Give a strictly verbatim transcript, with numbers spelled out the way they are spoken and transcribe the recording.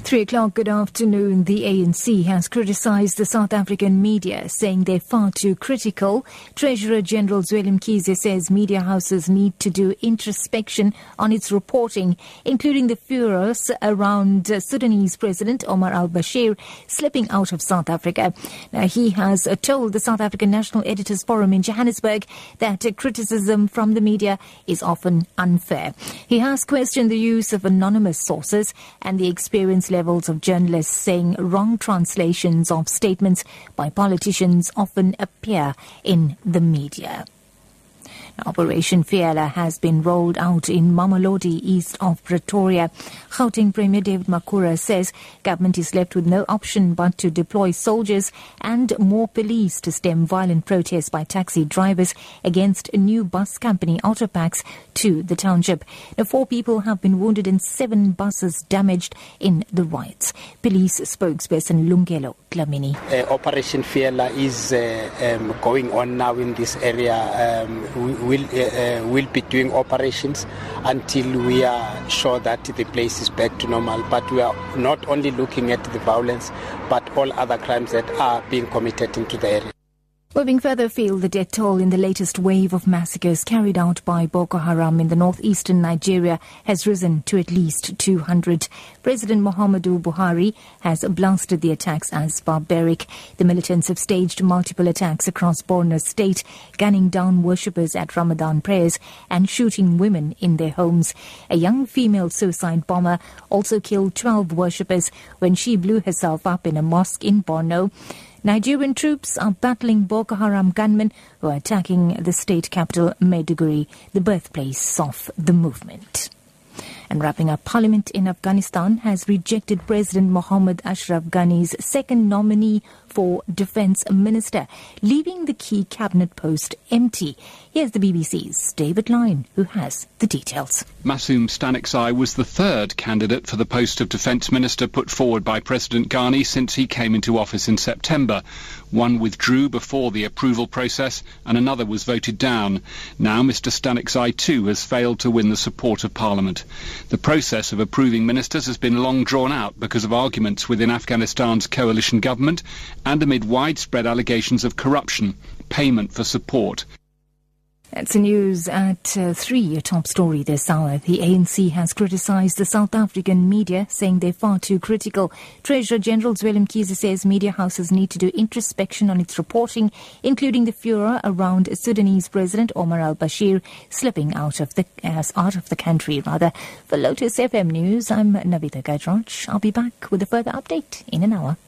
Three o'clock, good afternoon. The A N C has criticised the South African media, saying they're far too critical. Treasurer General Zwelinzima says media houses need to do introspection on its reporting, including the furors around Sudanese President Omar al Bashir slipping out of South Africa. Now, he has told the South African National Editors Forum in Johannesburg that criticism from the media is often unfair. He has questioned the use of anonymous sources and the experience level of journalists, saying wrong translations of statements by politicians often appear in the media. Operation Fiela has been rolled out in Mamelodi, east of Pretoria. Gauteng Premier David Makhura says government is left with no option but to deploy soldiers and more police to stem violent protests by taxi drivers against a new bus company, Autopax, to the township. Now, four people have been wounded and seven buses damaged in the riots. Police spokesperson Lungelo Glamini. Uh, Operation Fiela is uh, um, going on now in this area. Um, we, We'll, uh, uh, we'll be doing operations until we are sure that the place is back to normal. But we are not only looking at the violence, but all other crimes that are being committed into the area. Moving further afield, the death toll in the latest wave of massacres carried out by Boko Haram in the northeastern Nigeria has risen to at least two hundred. President Muhammadu Buhari has blasted the attacks as barbaric. The militants have staged multiple attacks across Borno State, gunning down worshippers at Ramadan prayers and shooting women in their homes. A young female suicide bomber also killed twelve worshippers when she blew herself up in a mosque in Borno. Nigerian troops are battling Boko Haram gunmen who are attacking the state capital, Maiduguri, the birthplace of the movement. And wrapping up, Parliament in Afghanistan has rejected President Mohammad Ashraf Ghani's second nominee for Defence Minister, leaving the key cabinet post empty. Here's the B B C's David Lyon, who has the details. Masoom Stanikzai was the third candidate for the post of Defence Minister put forward by President Ghani since he came into office in September. One withdrew before the approval process and another was voted down. Now Mr Stanikzai too has failed to win the support of Parliament. The process of approving ministers has been long drawn out because of arguments within Afghanistan's coalition government and amid widespread allegations of corruption, payment for support. That's the news at uh, three, your top story this hour. The A N C has criticised the South African media, saying they're far too critical. Treasurer General Zwelinzima says media houses need to do introspection on its reporting, including the furor around Sudanese President Omar al Bashir slipping out of the uh, out of the country. Rather, for Lotus F M News, I'm Navitha Gajraj. I'll be back with a further update in an hour.